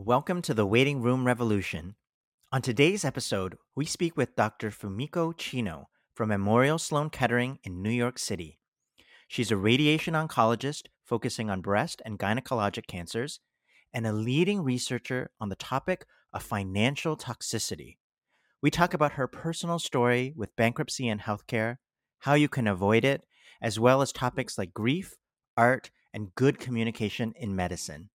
Welcome to the Waiting Room Revolution. On today's episode, we speak with Dr. Fumiko Chino from Memorial Sloan Kettering in New York City. She's a radiation oncologist focusing on breast and gynecologic cancers and a leading researcher on the topic of financial toxicity. We talk about her personal story with bankruptcy and healthcare, how you can avoid it, as well as topics like grief, art, and good communication in medicine.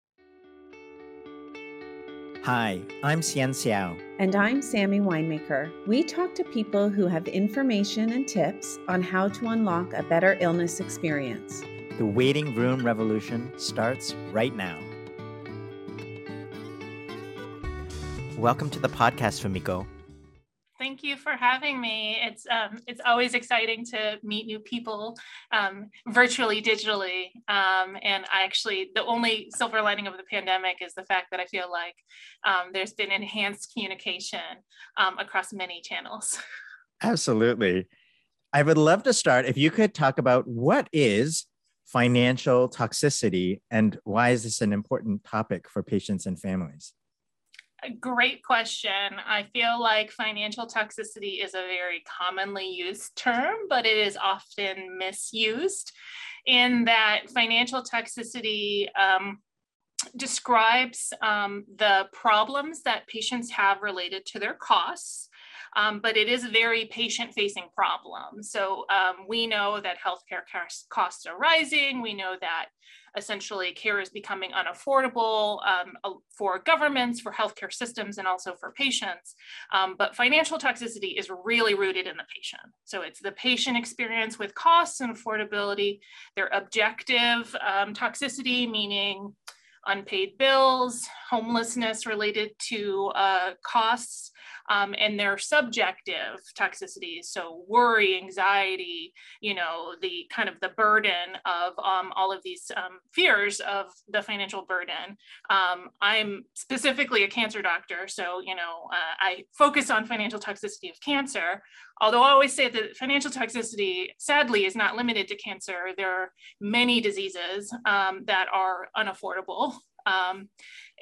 Hi, I'm Hsien Chao. And I'm Sammy Winemaker. We talk to people who have information and tips on how to unlock a better illness experience. The Waiting Room Revolution starts right now. Welcome to the podcast, Fumiko. Thank you for having me. It's always exciting to meet new people virtually, digitally. And the only silver lining of the pandemic is the fact that I feel like there's been enhanced communication across many channels. Absolutely. I would love to start if you could talk about what is financial toxicity and why is this an important topic for patients and families? Great question. I feel like financial toxicity is a very commonly used term, but it is often misused in that financial toxicity describes the problems that patients have related to their costs. But it is a very patient-facing problem. So we know that healthcare costs are rising. We know that essentially care is becoming unaffordable for governments, for healthcare systems, and also for patients. But financial toxicity is really rooted in the patient. So it's the patient experience with costs and affordability, their objective toxicity, meaning unpaid bills, homelessness related to costs, and their subjective toxicities. So worry, anxiety, the kind of the burden of all of these fears of the financial burden. I'm specifically a cancer doctor. So, I focus on financial toxicity of cancer. Although I always say that financial toxicity, sadly, is not limited to cancer. There are many diseases that are unaffordable.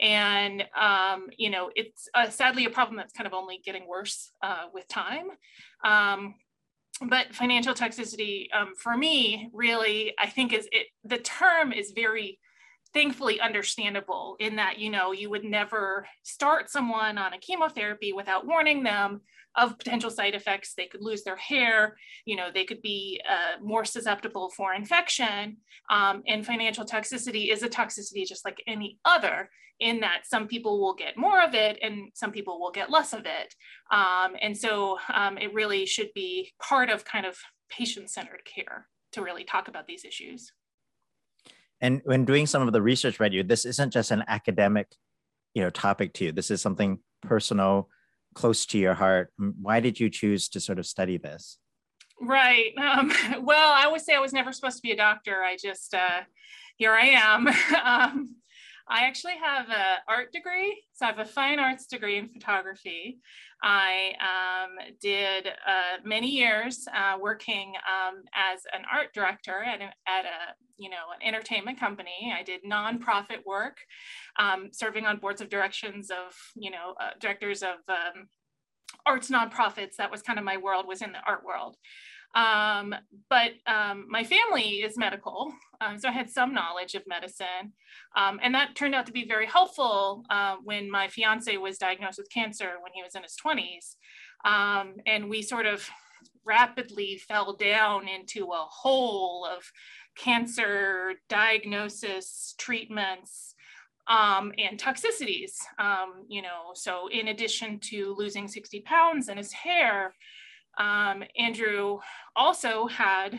It's sadly a problem that's kind of only getting worse with time. But financial toxicity, for me, really, I think the term is very thankfully understandable in that, you would never start someone on a chemotherapy without warning them of potential side effects. They could lose their hair, they could be more susceptible for infection. And financial toxicity is a toxicity just like any other, in that some people will get more of it and some people will get less of it. And so it really should be part of kind of patient-centered care to really talk about these issues. And when doing some of the research by you, this isn't just an academic, topic to you. This is something personal, close to your heart. Why did you choose to sort of study this? Right. Well, I always say I was never supposed to be a doctor. I just, here I am. I actually have an art degree. So I have a fine arts degree in photography. I did many years working as an art director at an entertainment company. I did nonprofit work, serving on boards of directors of arts nonprofits. That was kind of my world, was in the art world. But my family is medical, so I had some knowledge of medicine, and that turned out to be very helpful when my fiance was diagnosed with cancer when he was in his 20s, and we sort of rapidly fell down into a hole of cancer diagnosis, treatments, and toxicities. So in addition to losing 60 pounds and his hair, Andrew also had,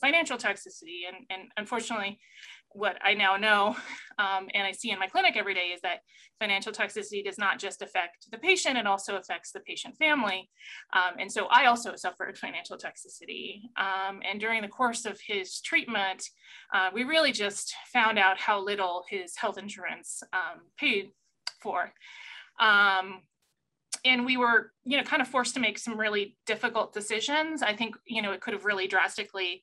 financial toxicity. And unfortunately, what I now know, and I see in my clinic every day, is that financial toxicity does not just affect the patient, it also affects the patient family. And so I also suffered financial toxicity. And during the course of his treatment, we really just found out how little his health insurance paid for. And we were, kind of forced to make some really difficult decisions. I think, it could have really drastically,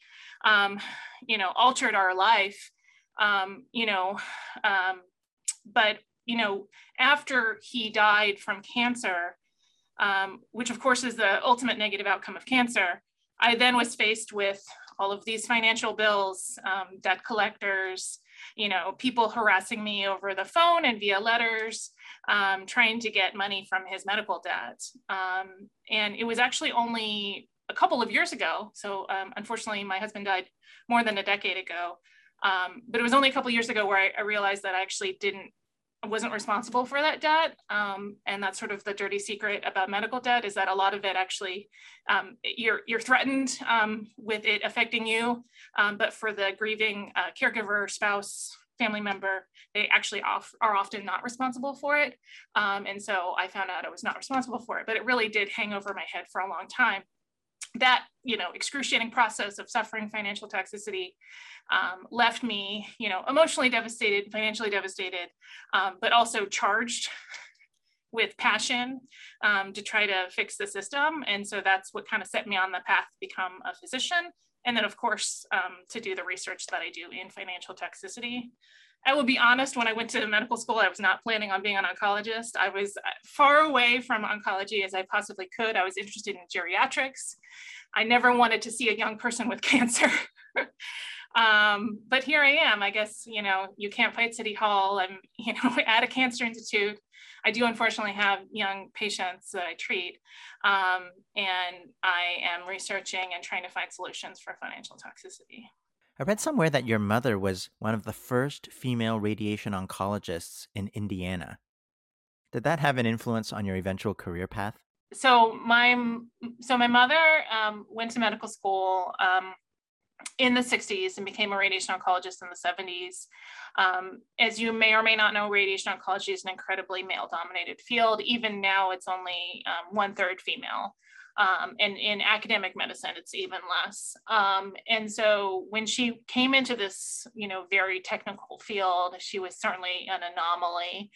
altered our life, but you know, after he died from cancer, which of course is the ultimate negative outcome of cancer, I then was faced with all of these financial bills, debt collectors, you know, people harassing me over the phone and via letters, trying to get money from his medical debt. And it was actually only a couple of years ago. So unfortunately, my husband died more than a decade ago. But it was only a couple of years ago where I realized that I actually wasn't responsible for that debt. And that's sort of the dirty secret about medical debt, is that a lot of it actually, you're threatened with it affecting you. But for the grieving caregiver, spouse, family member, they actually are often not responsible for it. And so I found out I was not responsible for it, but it really did hang over my head for a long time. That, you know, excruciating process of suffering financial toxicity left me, you know, emotionally devastated, financially devastated, but also charged with passion to try to fix the system. And so that's what kind of set me on the path to become a physician. And then, of course, to do the research that I do in financial toxicity. I will be honest, when I went to medical school, I was not planning on being an oncologist. I was far away from oncology as I possibly could. I was interested in geriatrics. I never wanted to see a young person with cancer. But here I am. I guess, you know, you can't fight City Hall. I'm, you know, at a cancer institute. I do unfortunately have young patients that I treat, and I am researching and trying to find solutions for financial toxicity. I read somewhere that your mother was one of the first female radiation oncologists in Indiana. Did that have an influence on your eventual career path? So my mother went to medical school in the 60s and became a radiation oncologist in the 70s. As you may or may not know, radiation oncology is an incredibly male-dominated field. Even now, it's only 1/3 female. And in academic medicine, it's even less. And so when she came into this, you know, very technical field, she was certainly an anomaly.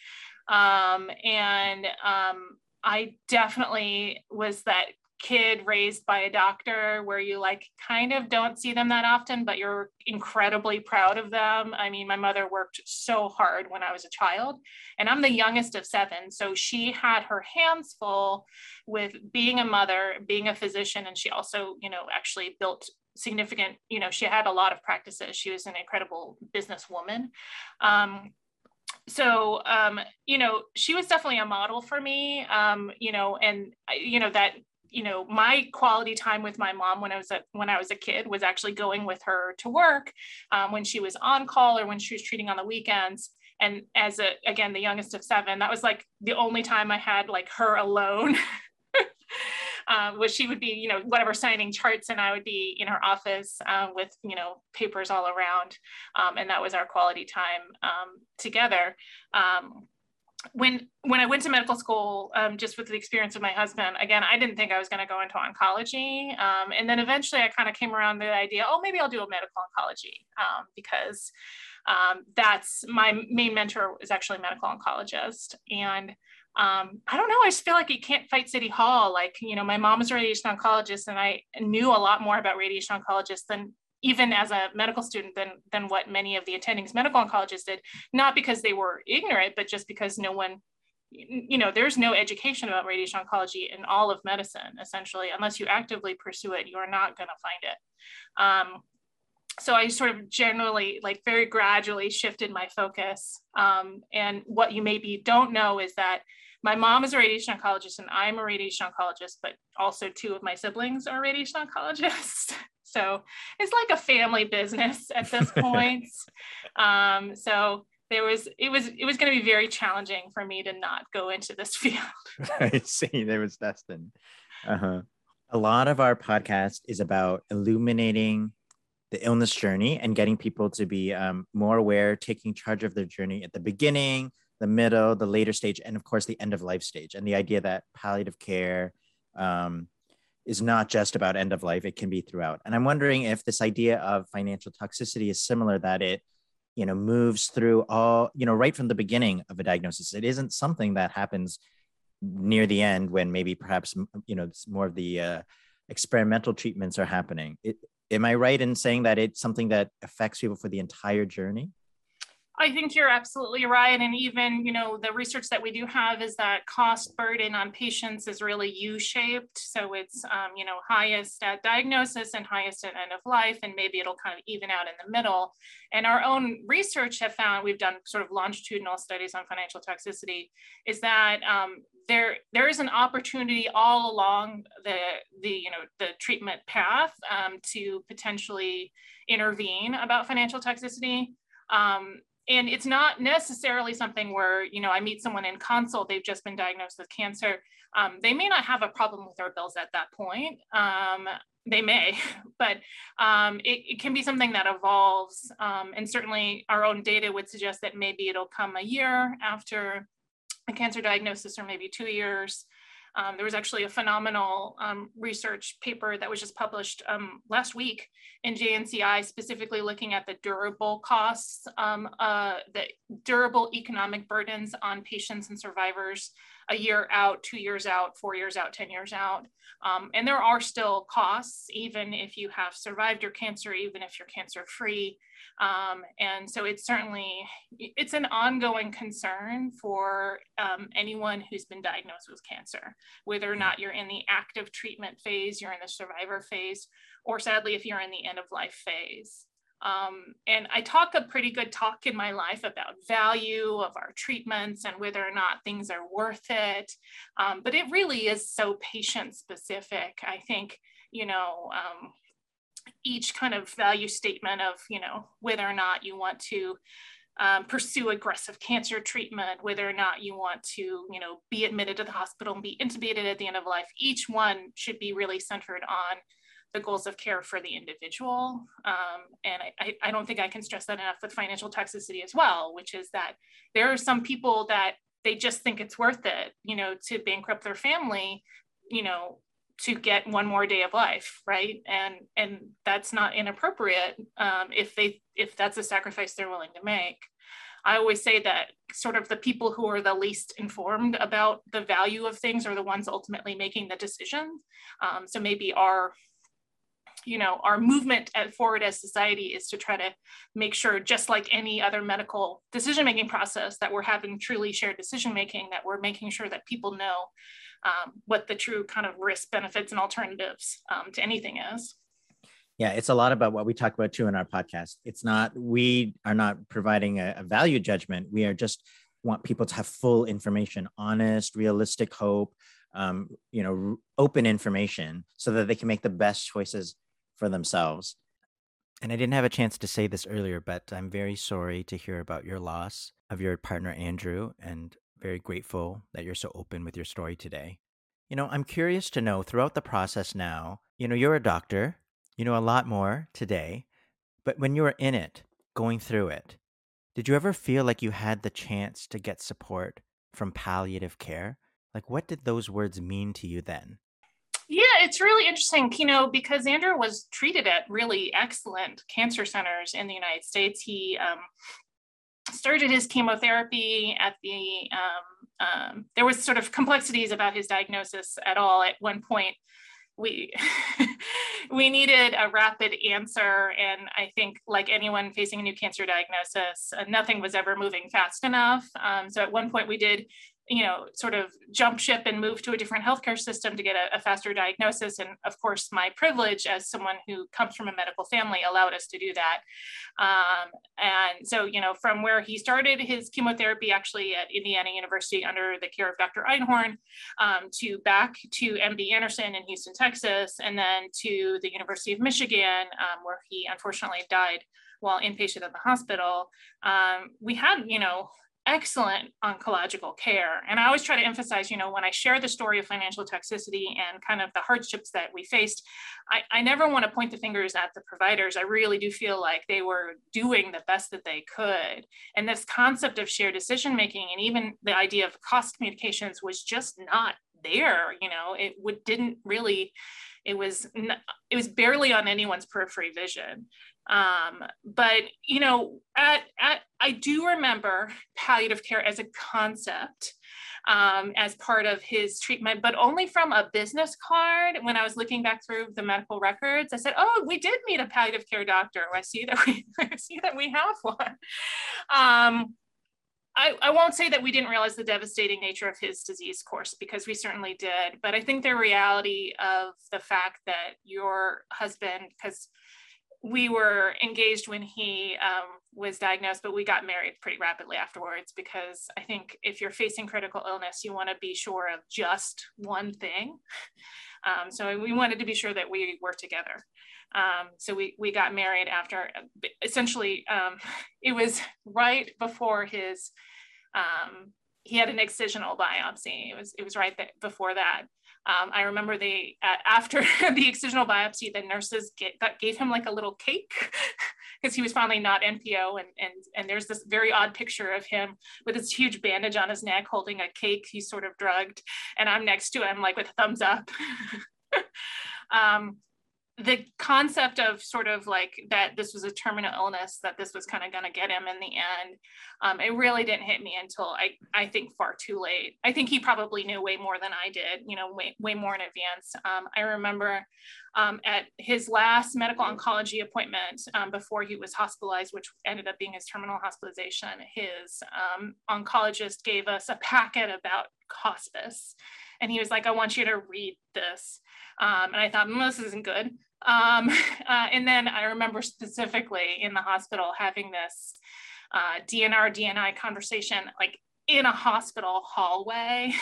I definitely was that kid raised by a doctor where you like kind of don't see them that often, but you're incredibly proud of them. I mean, my mother worked so hard when I was a child, and I'm the youngest of 7. So she had her hands full with being a mother, being a physician. And she also, you know, actually built significant, you know, she had a lot of practices. She was an incredible businesswoman. You know, she was definitely a model for me, you know, and, you know, that, you know, my quality time with my mom when I was a kid was actually going with her to work when she was on call or when she was treating on the weekends. And as again, the youngest of 7, that was like the only time I had like her alone. Was she would be, you know, whatever, signing charts, and I would be in her office with, you know, papers all around. And that was our quality time together. When I went to medical school, just with the experience of my husband, again, I didn't think I was going to go into oncology. And then eventually I kind of came around to the idea, oh, maybe I'll do a medical oncology because that's my main mentor is actually a medical oncologist. And I don't know, I just feel like you can't fight City Hall. Like, you know, my mom was a radiation oncologist, and I knew a lot more about radiation oncologists than even as a medical student than what many of the attendings medical oncologists did, not because they were ignorant, but just because no one, you know, there's no education about radiation oncology in all of medicine, essentially. Unless you actively pursue it, you're not going to find it. So I sort of generally, like very gradually shifted my focus. And what you maybe don't know is that my mom is a radiation oncologist and I'm a radiation oncologist, but also 2 of my siblings are radiation oncologists. So it's like a family business at this point. So it was going to be very challenging for me to not go into this field. I see. There was destined. Uh-huh. A lot of our podcast is about illuminating the illness journey and getting people to be more aware, taking charge of their journey at the beginning, the middle, the later stage, and of course the end of life stage. And the idea that palliative care, is not just about end of life, it can be throughout. And I'm wondering if this idea of financial toxicity is similar, that it, you know, moves through all, you know, right from the beginning of a diagnosis. It isn't something that happens near the end when maybe perhaps, you know, more of the experimental treatments are happening. Am I right in saying that it's something that affects people for the entire journey? I think you're absolutely right. And even, you know, the research that we do have is that cost burden on patients is really U-shaped. So it's, you know, highest at diagnosis and highest at end of life, and maybe it'll kind of even out in the middle. And our own research have found, we've done sort of longitudinal studies on financial toxicity, is that there is an opportunity all along the treatment path to potentially intervene about financial toxicity. And it's not necessarily something where, you know, I meet someone in consult, they've just been diagnosed with cancer. They may not have a problem with their bills at that point. They may, but it can be something that evolves. And certainly our own data would suggest that maybe it'll come a year after a cancer diagnosis, or maybe 2 years. There was actually a phenomenal research paper that was just published last week in JNCI, specifically looking at the durable costs, the durable economic burdens on patients and survivors a year out, 2 years out, 4 years out, 10 years out. And there are still costs, even if you have survived your cancer, even if you're cancer-free. And so it's certainly, it's an ongoing concern for anyone who's been diagnosed with cancer, whether or not you're in the active treatment phase, you're in the survivor phase, or sadly, if you're in the end-of-life phase. And I talk a pretty good talk in my life about value of our treatments and whether or not things are worth it. But it really is so patient specific. I think, you know, each kind of value statement of, you know, whether or not you want to pursue aggressive cancer treatment, whether or not you want to, you know, be admitted to the hospital and be intubated at the end of life, each one should be really centered on the goals of care for the individual. And I don't think I can stress that enough with financial toxicity as well, which is that there are some people that they just think it's worth it, you know, to bankrupt their family, you know, to get one more day of life, right? And that's not inappropriate if that's a sacrifice they're willing to make. I always say that sort of the people who are the least informed about the value of things are the ones ultimately making the decisions. So maybe our movement at Forward as Society is to try to make sure, just like any other medical decision-making process, that we're having truly shared decision-making, that we're making sure that people know what the true kind of risk, benefits, and alternatives to anything is. Yeah, it's a lot about what we talk about too in our podcast. It's not, we are not providing a value judgment. We are just want people to have full information, honest, realistic hope, open information so that they can make the best choices for themselves. And I didn't have a chance to say this earlier, but I'm very sorry to hear about your loss of your partner, Andrew, and very grateful that you're so open with your story today. You know, I'm curious to know throughout the process now, you know, you're a doctor, you know a lot more today, but when you were in it, going through it, did you ever feel like you had the chance to get support from palliative care? Like, what did those words mean to you then? Yeah, it's really interesting, you know, because Andrew was treated at really excellent cancer centers in the United States. He started his chemotherapy at the, there was sort of complexities about his diagnosis at all. At one point, we needed a rapid answer. And I think like anyone facing a new cancer diagnosis, nothing was ever moving fast enough. So at one point we did, you know, sort of jump ship and move to a different healthcare system to get a faster diagnosis. And of course, my privilege as someone who comes from a medical family allowed us to do that. And so, you know, from where he started his chemotherapy actually at Indiana University under the care of Dr. Einhorn, to back to MD Anderson in Houston, Texas, and then to the University of Michigan, where he unfortunately died while inpatient at the hospital. We had, you know, excellent oncological care. And I always try to emphasize, you know, when I share the story of financial toxicity and kind of the hardships that we faced, I never want to point the fingers at the providers. I really do feel like they were doing the best that they could. And this concept of shared decision-making and even the idea of cost communications was just not there. You know, it was barely on anyone's periphery vision. But, you know, at I do remember palliative care as a concept as part of his treatment, but only from a business card. When I was looking back through the medical records, I said, oh, we did meet a palliative care doctor. I see that we, have one. I won't say that we didn't realize the devastating nature of his disease course, because we certainly did, but I think the reality of the fact that your husband, because we were engaged when he was diagnosed, but we got married pretty rapidly afterwards, because I think if you're facing critical illness, you want to be sure of just one thing. So we wanted to be sure that we were together. So we got married after, essentially, it was right before his, he had an excisional biopsy. It was right before that. I remember they, after the excisional biopsy, the nurses gave him like a little cake, because he was finally not NPO. And there's this very odd picture of him with this huge bandage on his neck, holding a cake. He's sort of drugged, and I'm next to him, like with a thumbs up. The concept of sort of like that this was a terminal illness, that this was kind of going to get him in the end, it really didn't hit me until I think far too late. I think he probably knew way more than I did, you know, way more in advance. I remember at his last medical oncology appointment before he was hospitalized, which ended up being his terminal hospitalization, his oncologist gave us a packet about hospice. And he was like, I want you to read this. And I thought, this isn't good. And then I remember specifically in the hospital having this DNI conversation, like in a hospital hallway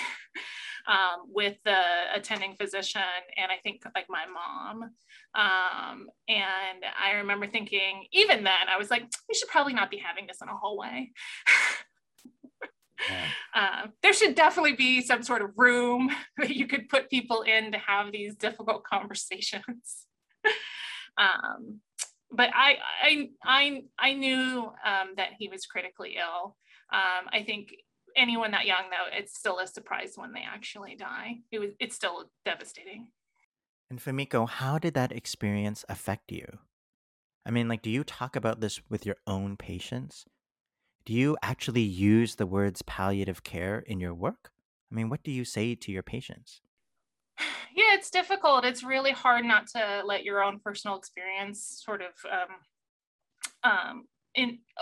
with the attending physician, and I think like my mom. And I remember thinking, even then, I was like, we should probably not be having this in a hallway. Yeah. There should definitely be some sort of room that you could put people in to have these difficult conversations. But I knew that he was critically ill. I think anyone that young, though, it's still a surprise when they actually die. It's still devastating. And Fumiko, how did that experience affect you? I mean, like, do you talk about this with your own patients? Do you actually use the words palliative care in your work? I mean, what do you say to your patients? Yeah, it's difficult. It's really hard not to let your own personal experience sort of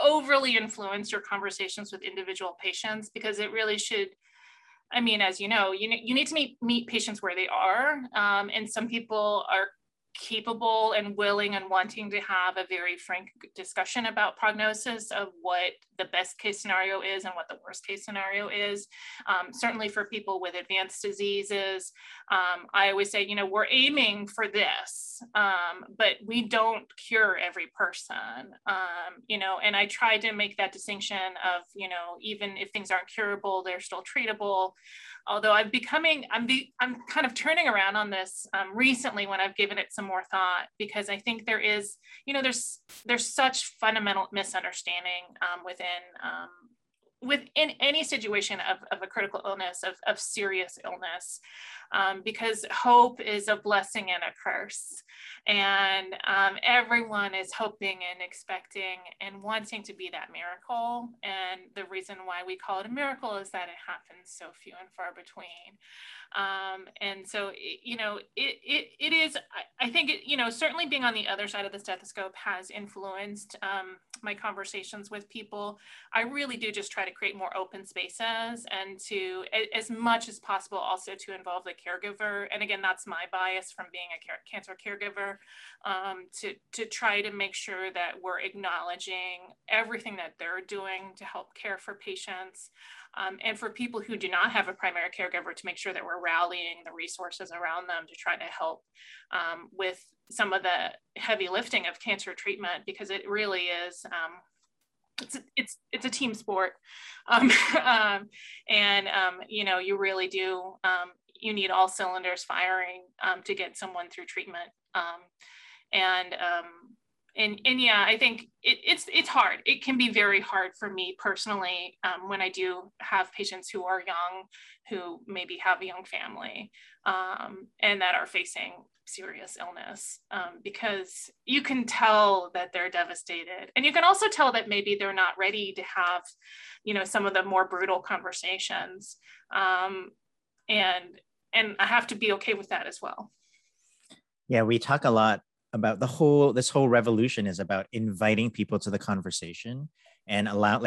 overly influence your conversations with individual patients, because it really should. I mean, as you know, you need to meet patients where they are. And some people are capable and willing and wanting to have a very frank discussion about prognosis, of what the best case scenario is and what the worst case scenario is. Certainly for people with advanced diseases, I always say, we're aiming for this, but we don't cure every person, and I try to make that distinction of, even if things aren't curable, they're still treatable. Although I'm kind of turning around on this recently when I've given it some more thought, because I think there is, there's such fundamental misunderstanding within any situation of a critical illness, of serious illness, because hope is a blessing and a curse. And everyone is hoping and expecting and wanting to be that miracle. And the reason why we call it a miracle is that it happens so few and far between. And so, it is, I think, certainly being on the other side of the stethoscope has influenced my conversations with people. I really do just try to create more open spaces, and to, as much as possible, also to involve the caregiver. And again, that's my bias from being a cancer caregiver, to try to make sure that we're acknowledging everything that they're doing to help care for patients. And for people who do not have a primary caregiver, to make sure that we're rallying the resources around them to try to help with some of the heavy lifting of cancer treatment, because it really is, it's a team sport. You really do, you need all cylinders firing to get someone through treatment. And yeah, I think it's hard. It can be very hard for me personally when I do have patients who are young, who maybe have a young family and that are facing serious illness because you can tell that they're devastated. And you can also tell that maybe they're not ready to have, you know, some of the more brutal conversations. And I have to be okay with that as well. Yeah, we talk a lot about this whole revolution is about inviting people to the conversation and allowing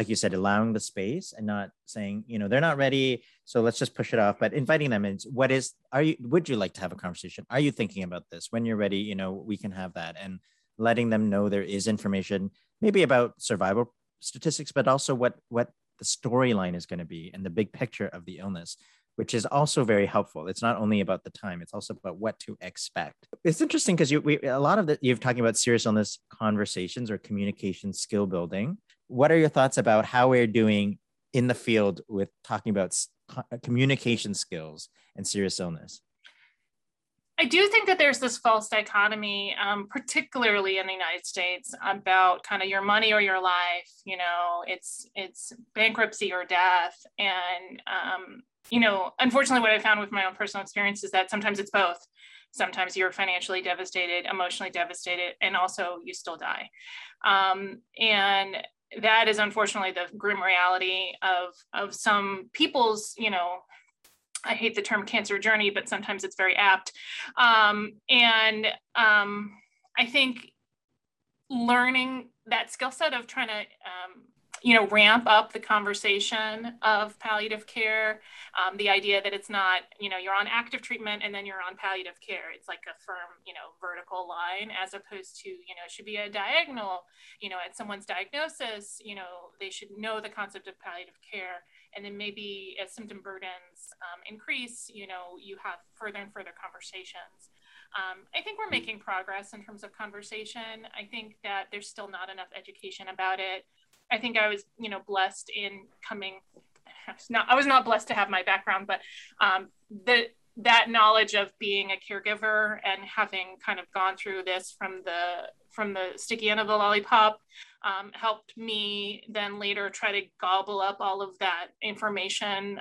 the space and not saying, you know, they're not ready, so let's just push it off, but inviting them into would you like to have a conversation? Are you thinking about this? When you're ready, you know, we can have that. And letting them know there is information maybe about survival statistics, but also what the storyline is going to be and the big picture of the illness, which is also very helpful. It's not only about the time, it's also about what to expect. It's interesting because you're talking about serious illness conversations or communication skill building. What are your thoughts about how we're doing in the field with talking about communication skills and serious illness? I do think that there's this false dichotomy, particularly in the United States, about kind of your money or your life. You know, it's bankruptcy or death, and you know, unfortunately, what I found with my own personal experience is that sometimes it's both. Sometimes you're financially devastated, emotionally devastated, and also you still die. And that is unfortunately the grim reality of some people's, you know, I hate the term cancer journey, but sometimes it's very apt. And I think learning that skill set of trying to, you know, ramp up the conversation of palliative care, the idea that it's not, you know, you're on active treatment and then you're on palliative care. It's like a firm, you know, vertical line, as opposed to, you know, it should be a diagonal, you know, at someone's diagnosis, you know, they should know the concept of palliative care. And then maybe as symptom burdens increase, you know, you have further and further conversations. I think we're making progress in terms of conversation. I think that there's still not enough education about it. I think I was, you know, blessed in coming. I was not blessed to have my background, but that knowledge of being a caregiver and having kind of gone through this from the sticky end of the lollipop helped me then later try to gobble up all of that information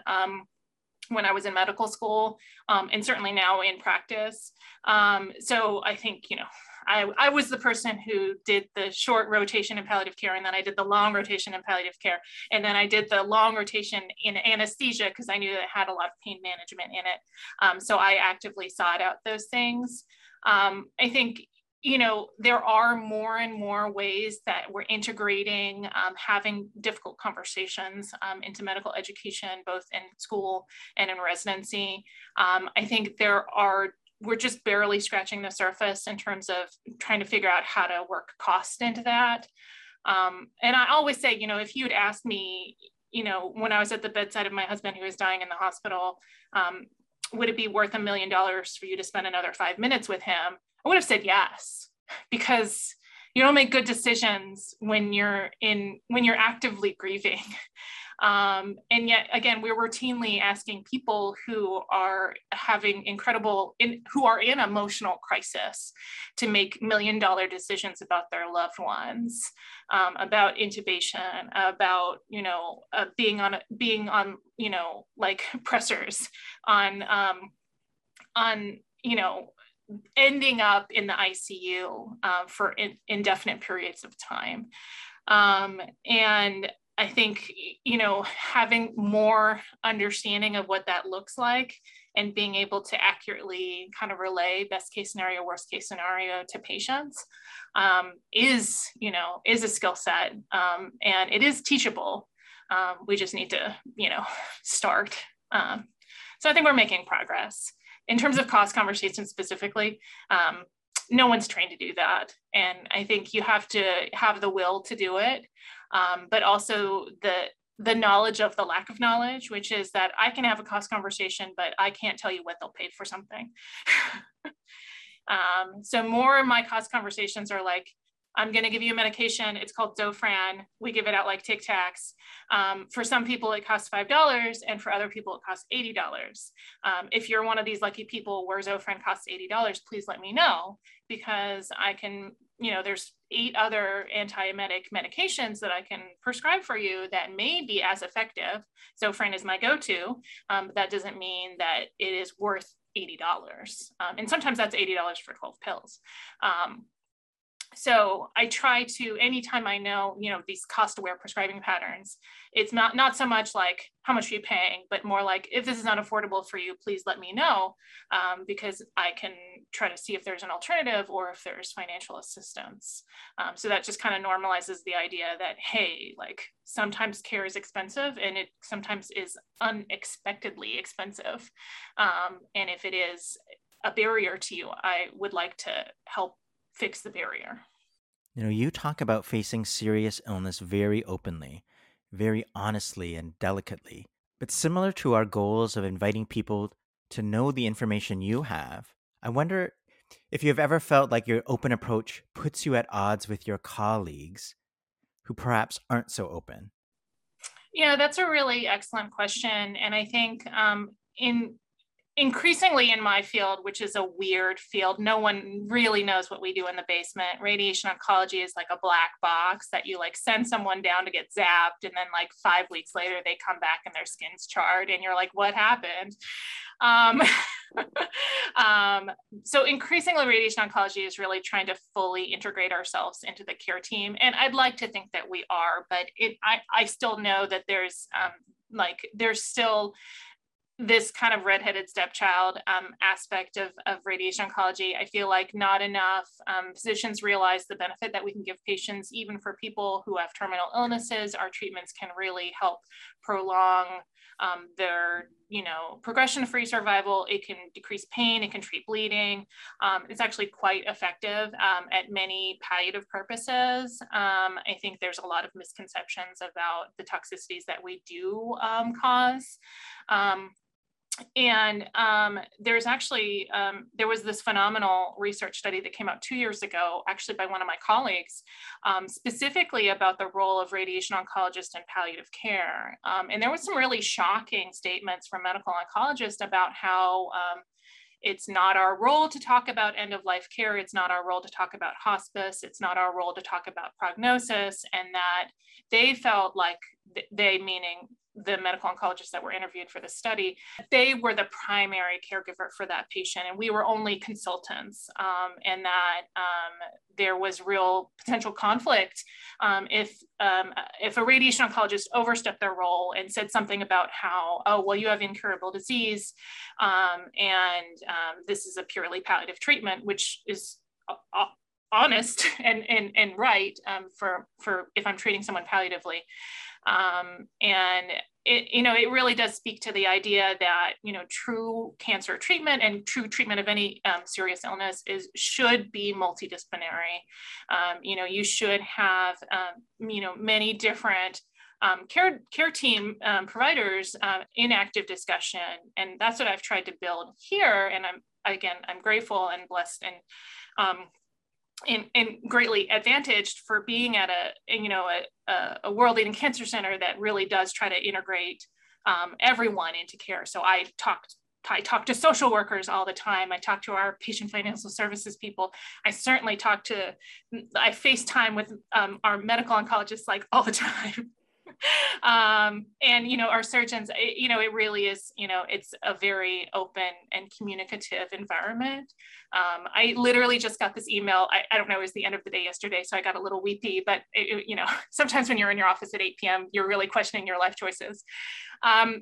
when I was in medical school and certainly now in practice. So I think, you know, I was the person who did the short rotation in palliative care, and then I did the long rotation in palliative care, and then I did the long rotation in anesthesia because I knew that it had a lot of pain management in it. So I actively sought out those things. I think, you know, there are more and more ways that we're integrating having difficult conversations into medical education, both in school and in residency. I think we're just barely scratching the surface in terms of trying to figure out how to work cost into that. And I always say, you know, if you'd asked me, you know, when I was at the bedside of my husband who was dying in the hospital, would it be worth $1 million for you to spend another 5 minutes with him? I would have said yes, because you don't make good decisions when you're actively grieving. And yet again, we're routinely asking people who are having who are in emotional crisis to make $1 million decisions about their loved ones, about intubation, about, you know, being on, you know, like pressors on, you know, ending up in the ICU for indefinite periods of time. And I think, you know, having more understanding of what that looks like and being able to accurately kind of relay best case scenario, worst case scenario to patients is a skill set. And it is teachable. We just need to, you know, start. So I think we're making progress. In terms of cost conversations specifically, no one's trained to do that. And I think you have to have the will to do it, but also the knowledge of the lack of knowledge, which is that I can have a cost conversation, but I can't tell you what they'll pay for something. So more of my cost conversations are like, I'm going to give you a medication. It's called Zofran. We give it out like Tic Tacs. For some people, it costs $5. And for other people, it costs $80. If you're one of these lucky people where Zofran costs $80, please let me know, because I can, you know, there's 8 other antiemetic medications that I can prescribe for you that may be as effective. Zofran is my go-to, but that doesn't mean that it is worth $80. And sometimes that's $80 for 12 pills. So I try to, anytime I know, you know, these cost-aware prescribing patterns, it's not so much like how much are you paying, but more like, if this is not affordable for you, please let me know, because I can try to see if there's an alternative or if there's financial assistance. So that just kind of normalizes the idea that, hey, like sometimes care is expensive, and it sometimes is unexpectedly expensive. And if it is a barrier to you, I would like to help fix the barrier. You know, you talk about facing serious illness very openly, very honestly and delicately. But similar to our goals of inviting people to know the information you have, I wonder if you've ever felt like your open approach puts you at odds with your colleagues who perhaps aren't so open. Yeah, that's a really excellent question. And I think increasingly in my field, which is a weird field, no one really knows what we do in the basement. Radiation oncology is like a black box that you like send someone down to get zapped, and then like 5 weeks later they come back and their skin's charred and you're like, what happened? So increasingly radiation oncology is really trying to fully integrate ourselves into the care team, and I'd like to think that we are, but I still know that there's still this kind of redheaded stepchild aspect of radiation oncology. I feel like not enough physicians realize the benefit that we can give patients. Even for people who have terminal illnesses, our treatments can really help prolong their, you know, progression-free survival. It can decrease pain, it can treat bleeding. It's actually quite effective at many palliative purposes. I think there's a lot of misconceptions about the toxicities that we do cause. There's actually, there was this phenomenal research study that came out 2 years ago, actually by one of my colleagues, specifically about the role of radiation oncologists in palliative care. And there was some really shocking statements from medical oncologists about how it's not our role to talk about end-of-life care. It's not our role to talk about hospice. It's not our role to talk about prognosis. And that they felt like they, meaning the medical oncologists that were interviewed for the study, they were the primary caregiver for that patient, and we were only consultants, and that there was real potential conflict if a radiation oncologist overstepped their role and said something about how, oh, well, you have incurable disease, and this is a purely palliative treatment, which is honest and right for if I'm treating someone palliatively. And it, you know, it really does speak to the idea that, you know, true cancer treatment and true treatment of any serious illness should be multidisciplinary. You know, you should have, you know, many different care team providers in active discussion. And that's what I've tried to build here. And I'm grateful and blessed and greatly advantaged for being at a world-leading cancer center that really does try to integrate everyone into care. So I talk to social workers all the time. I talk to our patient financial services people. I FaceTime with our medical oncologists like all the time. And, you know, our surgeons, it really is, you know, it's a very open and communicative environment. I literally just got this email. I don't know, it was the end of the day yesterday, so I got a little weepy, but sometimes when you're in your office at 8 p.m., you're really questioning your life choices. I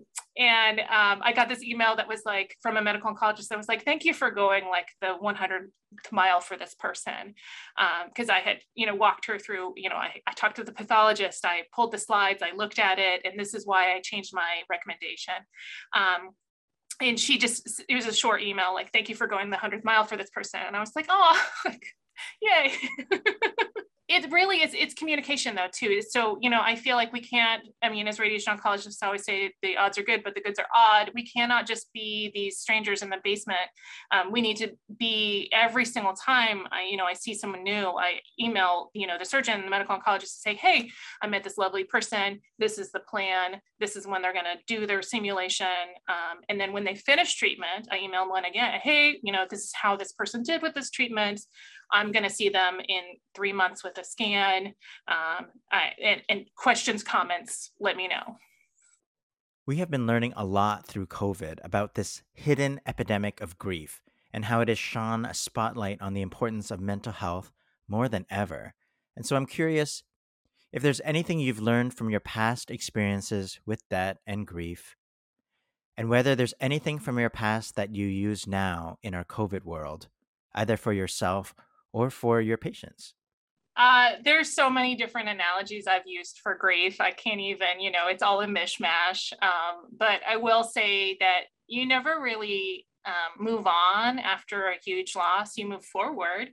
got this email that was like from a medical oncologist that was like, thank you for going like the 100th mile for this person. Cause I had, walked her through, I talked to the pathologist, I pulled the slides, I looked at it, and this is why I changed my recommendation. And she just, it was a short email, like, thank you for going the 100th mile for this person. And I was like, oh, like, yay. It really is, it's communication though, too. So, I feel like we can't, as radiation oncologists always say, the odds are good, but the goods are odd. We cannot just be these strangers in the basement. We need to be every single time I see someone new, I email, the surgeon, the medical oncologist, to say, hey, I met this lovely person. This is the plan. This is when they're going to do their simulation. And then when they finish treatment, I email one again, hey, this is how this person did with this treatment. I'm going to see them in 3 months with a scan, and questions, comments, let me know. We have been learning a lot through COVID about this hidden epidemic of grief and how it has shone a spotlight on the importance of mental health more than ever. And so I'm curious if there's anything you've learned from your past experiences with debt and grief, and whether there's anything from your past that you use now in our COVID world, either for yourself or for your patients. There's so many different analogies I've used for grief. I can't even, it's all a mishmash. But I will say that you never really move on after a huge loss. You move forward,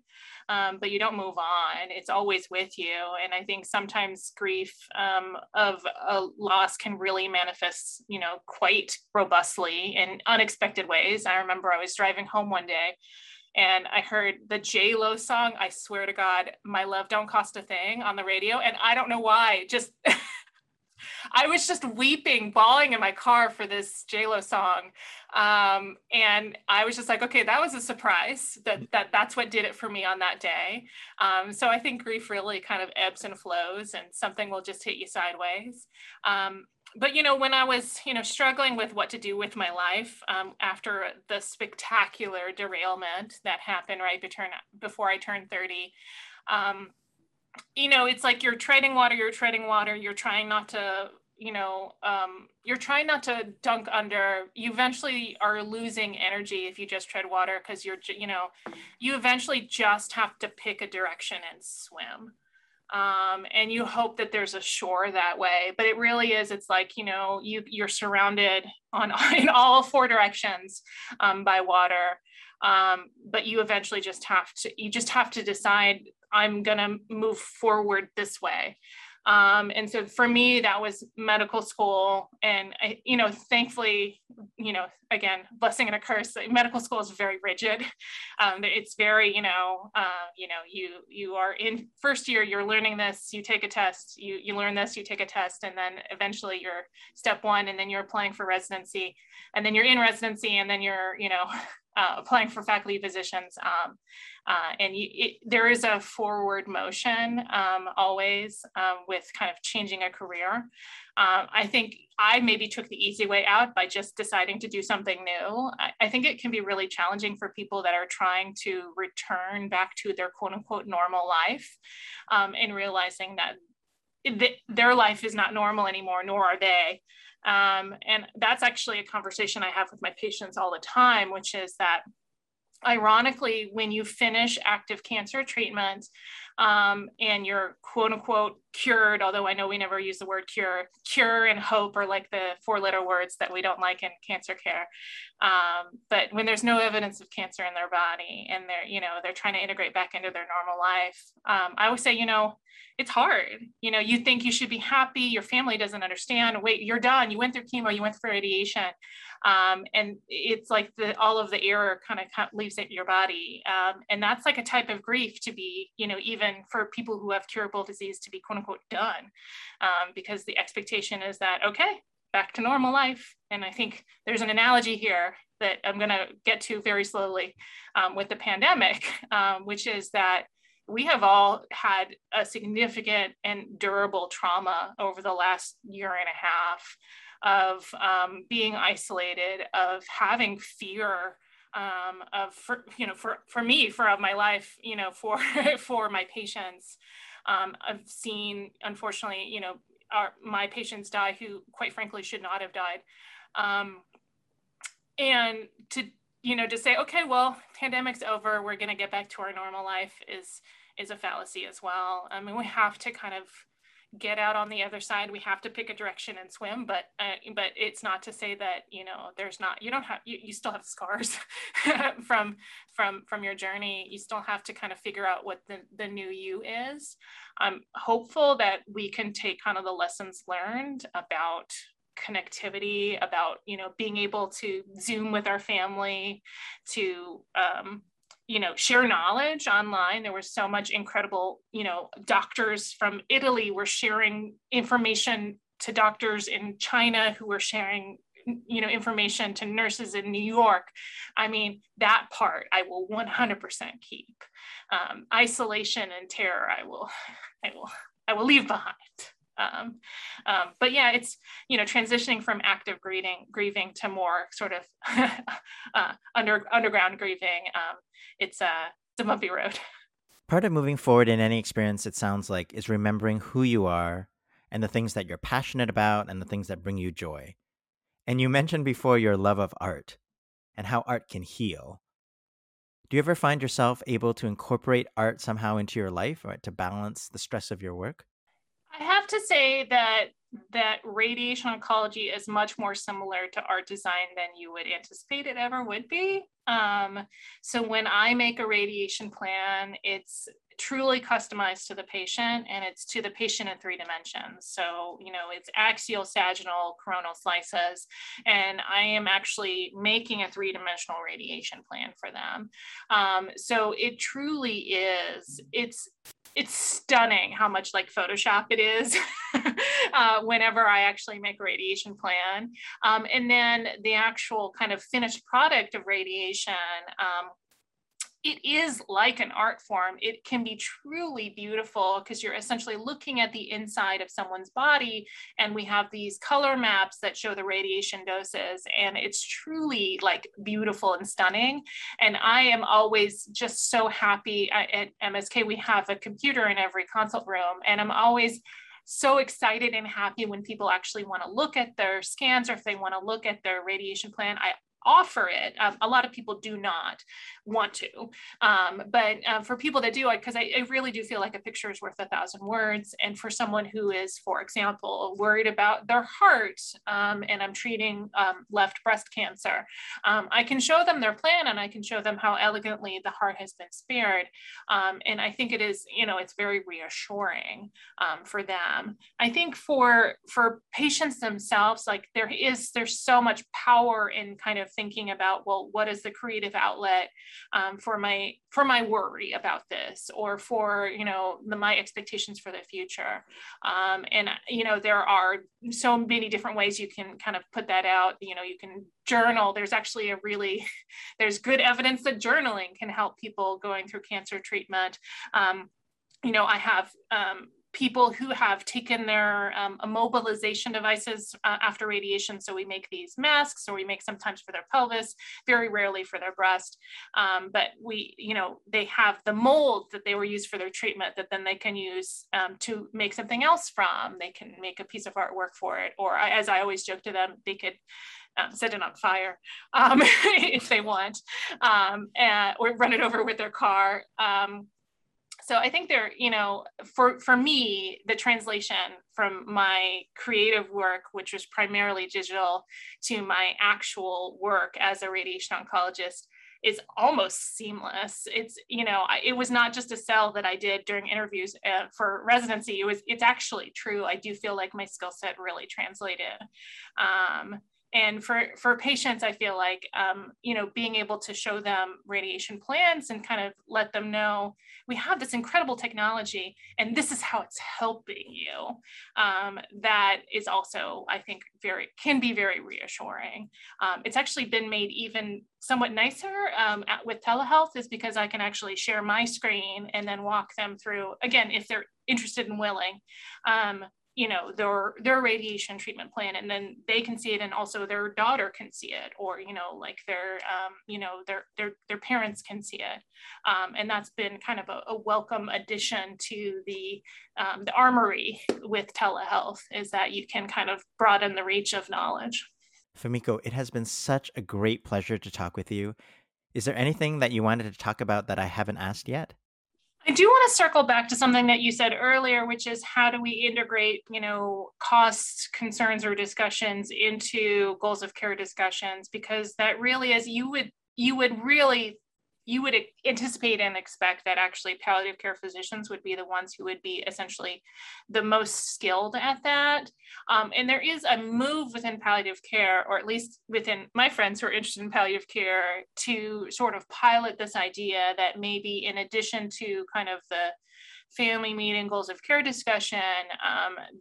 but you don't move on. It's always with you. And I think sometimes grief of a loss can really manifest, quite robustly in unexpected ways. I remember I was driving home one day and I heard the J-Lo song, I Swear to God, My Love Don't Cost a Thing, on the radio. And I don't know why, just I was just weeping, bawling in my car for this J-Lo song. And I was just like, okay, that was a surprise. That's what did it for me on that day. So I think grief really kind of ebbs and flows, and something will just hit you sideways. But, when I was, struggling with what to do with my life after the spectacular derailment that happened right before I turned 30, it's like you're treading water, you're trying not to, you're trying not to dunk under. You eventually are losing energy if you just tread water, because you eventually just have to pick a direction and swim. And you hope that there's a shore that way, but it really is, it's like, you're surrounded in all four directions, by water. But you eventually just have to decide, I'm going to move forward this way. And so for me, that was medical school. And I, thankfully, again, blessing and a curse, medical school is very rigid. It's very, you are in first year, you're learning this, you take a test, you learn this, you take a test, and then eventually you're step one, and then you're applying for residency, and then you're in residency, and then you're, applying for faculty positions. There is a forward motion always with kind of changing a career. I think I maybe took the easy way out by just deciding to do something new. I think it can be really challenging for people that are trying to return back to their quote unquote normal life, and realizing that their life is not normal anymore, nor are they. And that's actually a conversation I have with my patients all the time, which is that ironically, when you finish active cancer treatment, and you're quote unquote cured, although I know we never use the word cure and hope are like the 4-letter words that we don't like in cancer care. But when there's no evidence of cancer in their body and they're trying to integrate back into their normal life. I always say, it's hard, you think you should be happy. Your family doesn't understand. Wait, you're done. You went through chemo, you went through radiation. And it's like all of the error kind of leaves it in your body. And that's like a type of grief to be, even for people who have curable disease, to be quote unquote done, because the expectation is that, okay, back to normal life. And I think there's an analogy here that I'm going to get to very slowly with the pandemic, which is that we have all had a significant and durable trauma over the last year and a half of being isolated, of having fear, for my life, for my patients. I've seen, unfortunately, my patients die who quite frankly should not have died. And to say, okay, well, pandemic's over, we're going to get back to our normal life is a fallacy as well. I mean, we have to kind of get out on the other side. We have to pick a direction and swim, but it's not to say that, you still have scars from your journey. You still have to kind of figure out what the new you is. I'm hopeful that we can take kind of the lessons learned about connectivity, about, being able to Zoom with our family, to, share knowledge online. There was so much incredible, doctors from Italy were sharing information to doctors in China who were sharing you know, information to nurses in New York. I mean, that part I will 100% keep. Isolation and terror, I will leave behind. But yeah, it's, you know, transitioning from active grieving to more sort of underground grieving. It's a bumpy road. Part of moving forward in any experience, it sounds like, is remembering who you are and the things that you're passionate about and the things that bring you joy. And you mentioned before your love of art and how art can heal. Do you ever find yourself able to incorporate art somehow into your life, or to balance the stress of your work? I have to say that radiation oncology is much more similar to art design than you would anticipate it ever would be. So when I make a radiation plan, it's truly customized to the patient, and it's to the patient in three dimensions. So, you know, it's axial, sagittal, coronal slices, and I am actually making a three-dimensional radiation plan for them. So it truly is, it's stunning how much like Photoshop it is whenever I actually make a radiation plan. And then the actual kind of finished product of radiation, it is like an art form. It can be truly beautiful because you're essentially looking at the inside of someone's body, and we have these color maps that show the radiation doses, and it's truly like beautiful and stunning. And I am always just so happy. At MSK, we have a computer in every consult room, and I'm always so excited and happy when people actually want to look at their scans, or if they want to look at their radiation plan. I offer it. A lot of people do not want to, but for people that do, because I really do feel like a picture is worth 1,000 words. And for someone who is, for example, worried about their heart, and I'm treating left breast cancer, I can show them their plan, and I can show them how elegantly the heart has been spared. And I think it is, you know, it's very reassuring for them. I think for patients themselves, like there's so much power in kind of thinking about, well, what is the creative outlet for my worry about this, or for, you know, my expectations for the future. And, you know, there are so many different ways you can kind of put that out. You know, you can journal. There's actually there's good evidence that journaling can help people going through cancer treatment. You know, I have, people who have taken their immobilization devices after radiation. So we make these masks, or we make sometimes for their pelvis, very rarely for their breast. But we, you know, they have the mold that they were used for their treatment that then they can use to make something else from. They can make a piece of artwork for it. Or, as I always joke to them, they could set it on fire if they want, or run it over with their car. So I think there, you know, for me, the translation from my creative work, which was primarily digital, to my actual work as a radiation oncologist is almost seamless. It's, you know, it was not just a sell that I did during interviews for residency. It's actually true. I do feel like my skill set really translated. And for patients, I feel like, you know, being able to show them radiation plans and kind of let them know we have this incredible technology and this is how it's helping you. That is also, I think, can be very reassuring. It's actually been made even somewhat nicer with telehealth, is because I can actually share my screen and then walk them through, again, if they're interested and willing, you know, their radiation treatment plan, and then they can see it, and also their daughter can see it, or, you know, like their, you know, their parents can see it. And that's been kind of a welcome addition to the armory with telehealth, is that you can kind of broaden the reach of knowledge. Fumiko, it has been such a great pleasure to talk with you. Is there anything that you wanted to talk about that I haven't asked yet? I do want to circle back to something that you said earlier, which is, how do we integrate, you know, costs, concerns, or discussions into goals of care discussions? Because that really is, you would anticipate and expect that actually palliative care physicians would be the ones who would be essentially the most skilled at that. And there is a move within palliative care, or at least within my friends who are interested in palliative care, to sort of pilot this idea that maybe, in addition to kind of the family meeting goals of care discussion,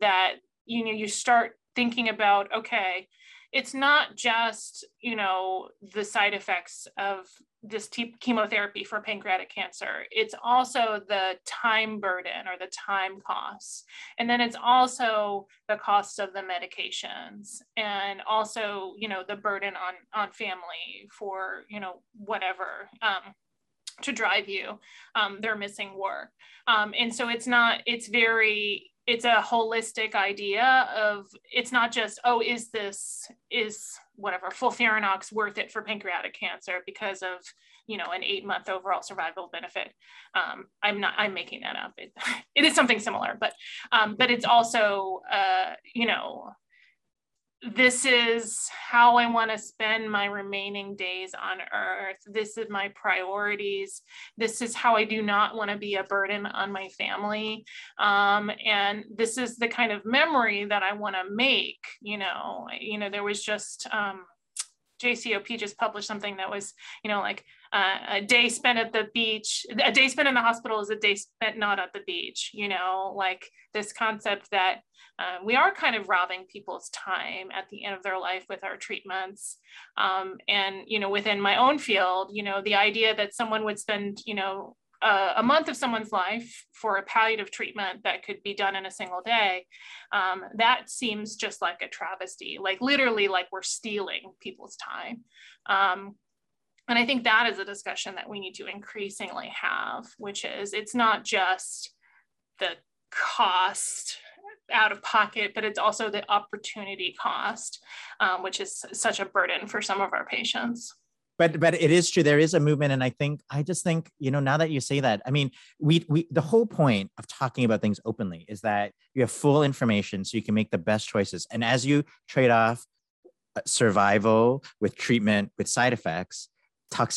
that, you know, you start thinking about, okay, it's not just, you know, the side effects of this chemotherapy for pancreatic cancer. It's also the time burden or the time costs. And then it's also the cost of the medications and also, you know, the burden on family for, you know, whatever, to drive you, they're missing work. And so it's not, it's a holistic idea of, it's not just, oh, is whatever, FOLFIRINOX worth it for pancreatic cancer because of, you know, an 8-month overall survival benefit. I'm making that up. It is something similar, but it's also, you know, this is how I want to spend my remaining days on earth. This is my priorities. This is how I do not want to be a burden on my family. And this is the kind of memory that I want to make, you know, there was just, JCOP just published something that was, you know, like a day spent at the beach, a day spent in the hospital is a day spent not at the beach, you know, like this concept that we are kind of robbing people's time at the end of their life with our treatments. And, you know, within my own field, you know, the idea that someone would spend, you know, a month of someone's life for a palliative treatment that could be done in a single day, that seems just like a travesty, like literally like we're stealing people's time. And I think that is a discussion that we need to increasingly have, which is it's not just the cost out of pocket, but it's also the opportunity cost, which is such a burden for some of our patients. But it is true. There is a movement. And I just think, you know, now that you say that, I mean, we the whole point of talking about things openly is that you have full information so you can make the best choices. And as you trade off survival with treatment, with side effects,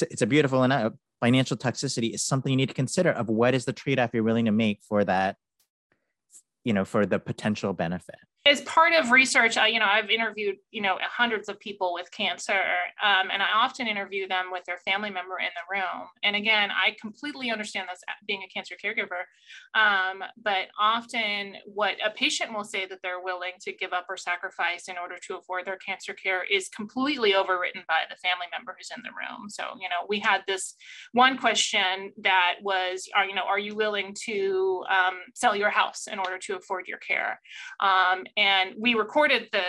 it's a beautiful, and financial toxicity is something you need to consider of what is the trade-off you're willing to make for that, you know, for the potential benefit. As part of research, you know, I've interviewed, you know, hundreds of people with cancer, and I often interview them with their family member in the room. And again, I completely understand this being a cancer caregiver, but often what a patient will say that they're willing to give up or sacrifice in order to avoid their cancer care is completely overwritten by the family member who's in the room. So, you know, we had this one question that was, are you willing to sell your house in order to afford your care? And we recorded the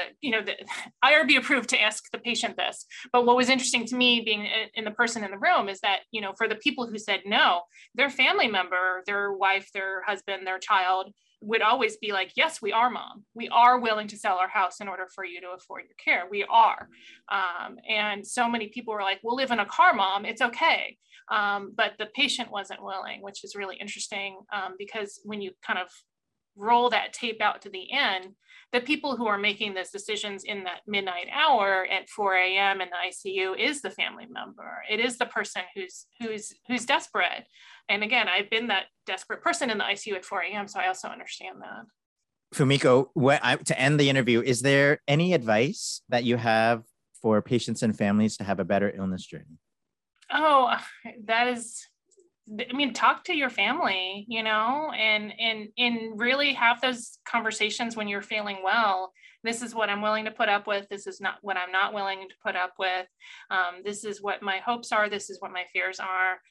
IRB approved to ask the patient this. But what was interesting to me being in the person in the room is that, you know, for the people who said no, their family member, their wife, their husband, their child would always be like, yes, we are, Mom. We are willing to sell our house in order for you to afford your care. We are. And so many people were like, we'll live in a car, Mom. It's okay. But the patient wasn't willing, which is really interesting because when you kind of roll that tape out to the end, the people who are making those decisions in that midnight hour at 4 a.m. in the ICU is the family member. It is the person who's desperate. And again, I've been that desperate person in the ICU at 4 a.m. So I also understand that. Fumiko, to end the interview, is there any advice that you have for patients and families to have a better illness journey? Oh, that is... I mean, talk to your family, you know, and really have those conversations when you're feeling well. This is what I'm willing to put up with. This is not what I'm not willing to put up with. This is what my hopes are. This is what my fears are.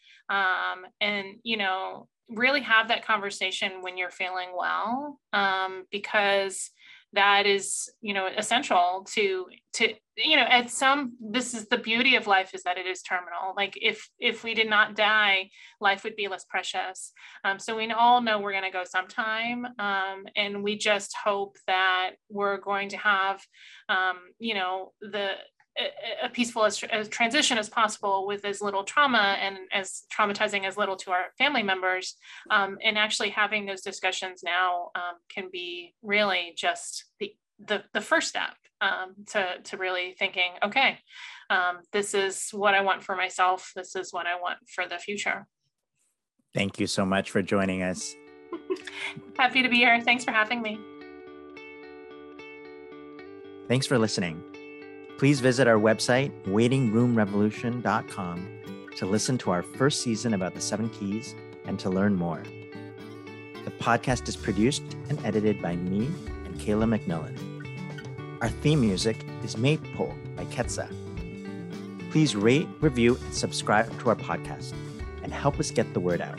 And, you know, really have that conversation when you're feeling well, because that is, you know, essential to, you know, this is the beauty of life is that it is terminal. Like if we did not die, life would be less precious. So we all know we're going to go sometime. And we just hope that we're going to have, you know, a peaceful as transition as possible with as little trauma and as traumatizing as little to our family members. And actually having those discussions now can be really just the first step to really thinking, okay, this is what I want for myself. This is what I want for the future. Thank you so much for joining us. Happy to be here. Thanks for having me. Thanks for listening. Please visit our website, waitingroomrevolution.com, to listen to our first season about the 7 keys and to learn more. The podcast is produced and edited by me and Kayla McMillan. Our theme music is Maypole by Ketsa. Please rate, review, and subscribe to our podcast and help us get the word out.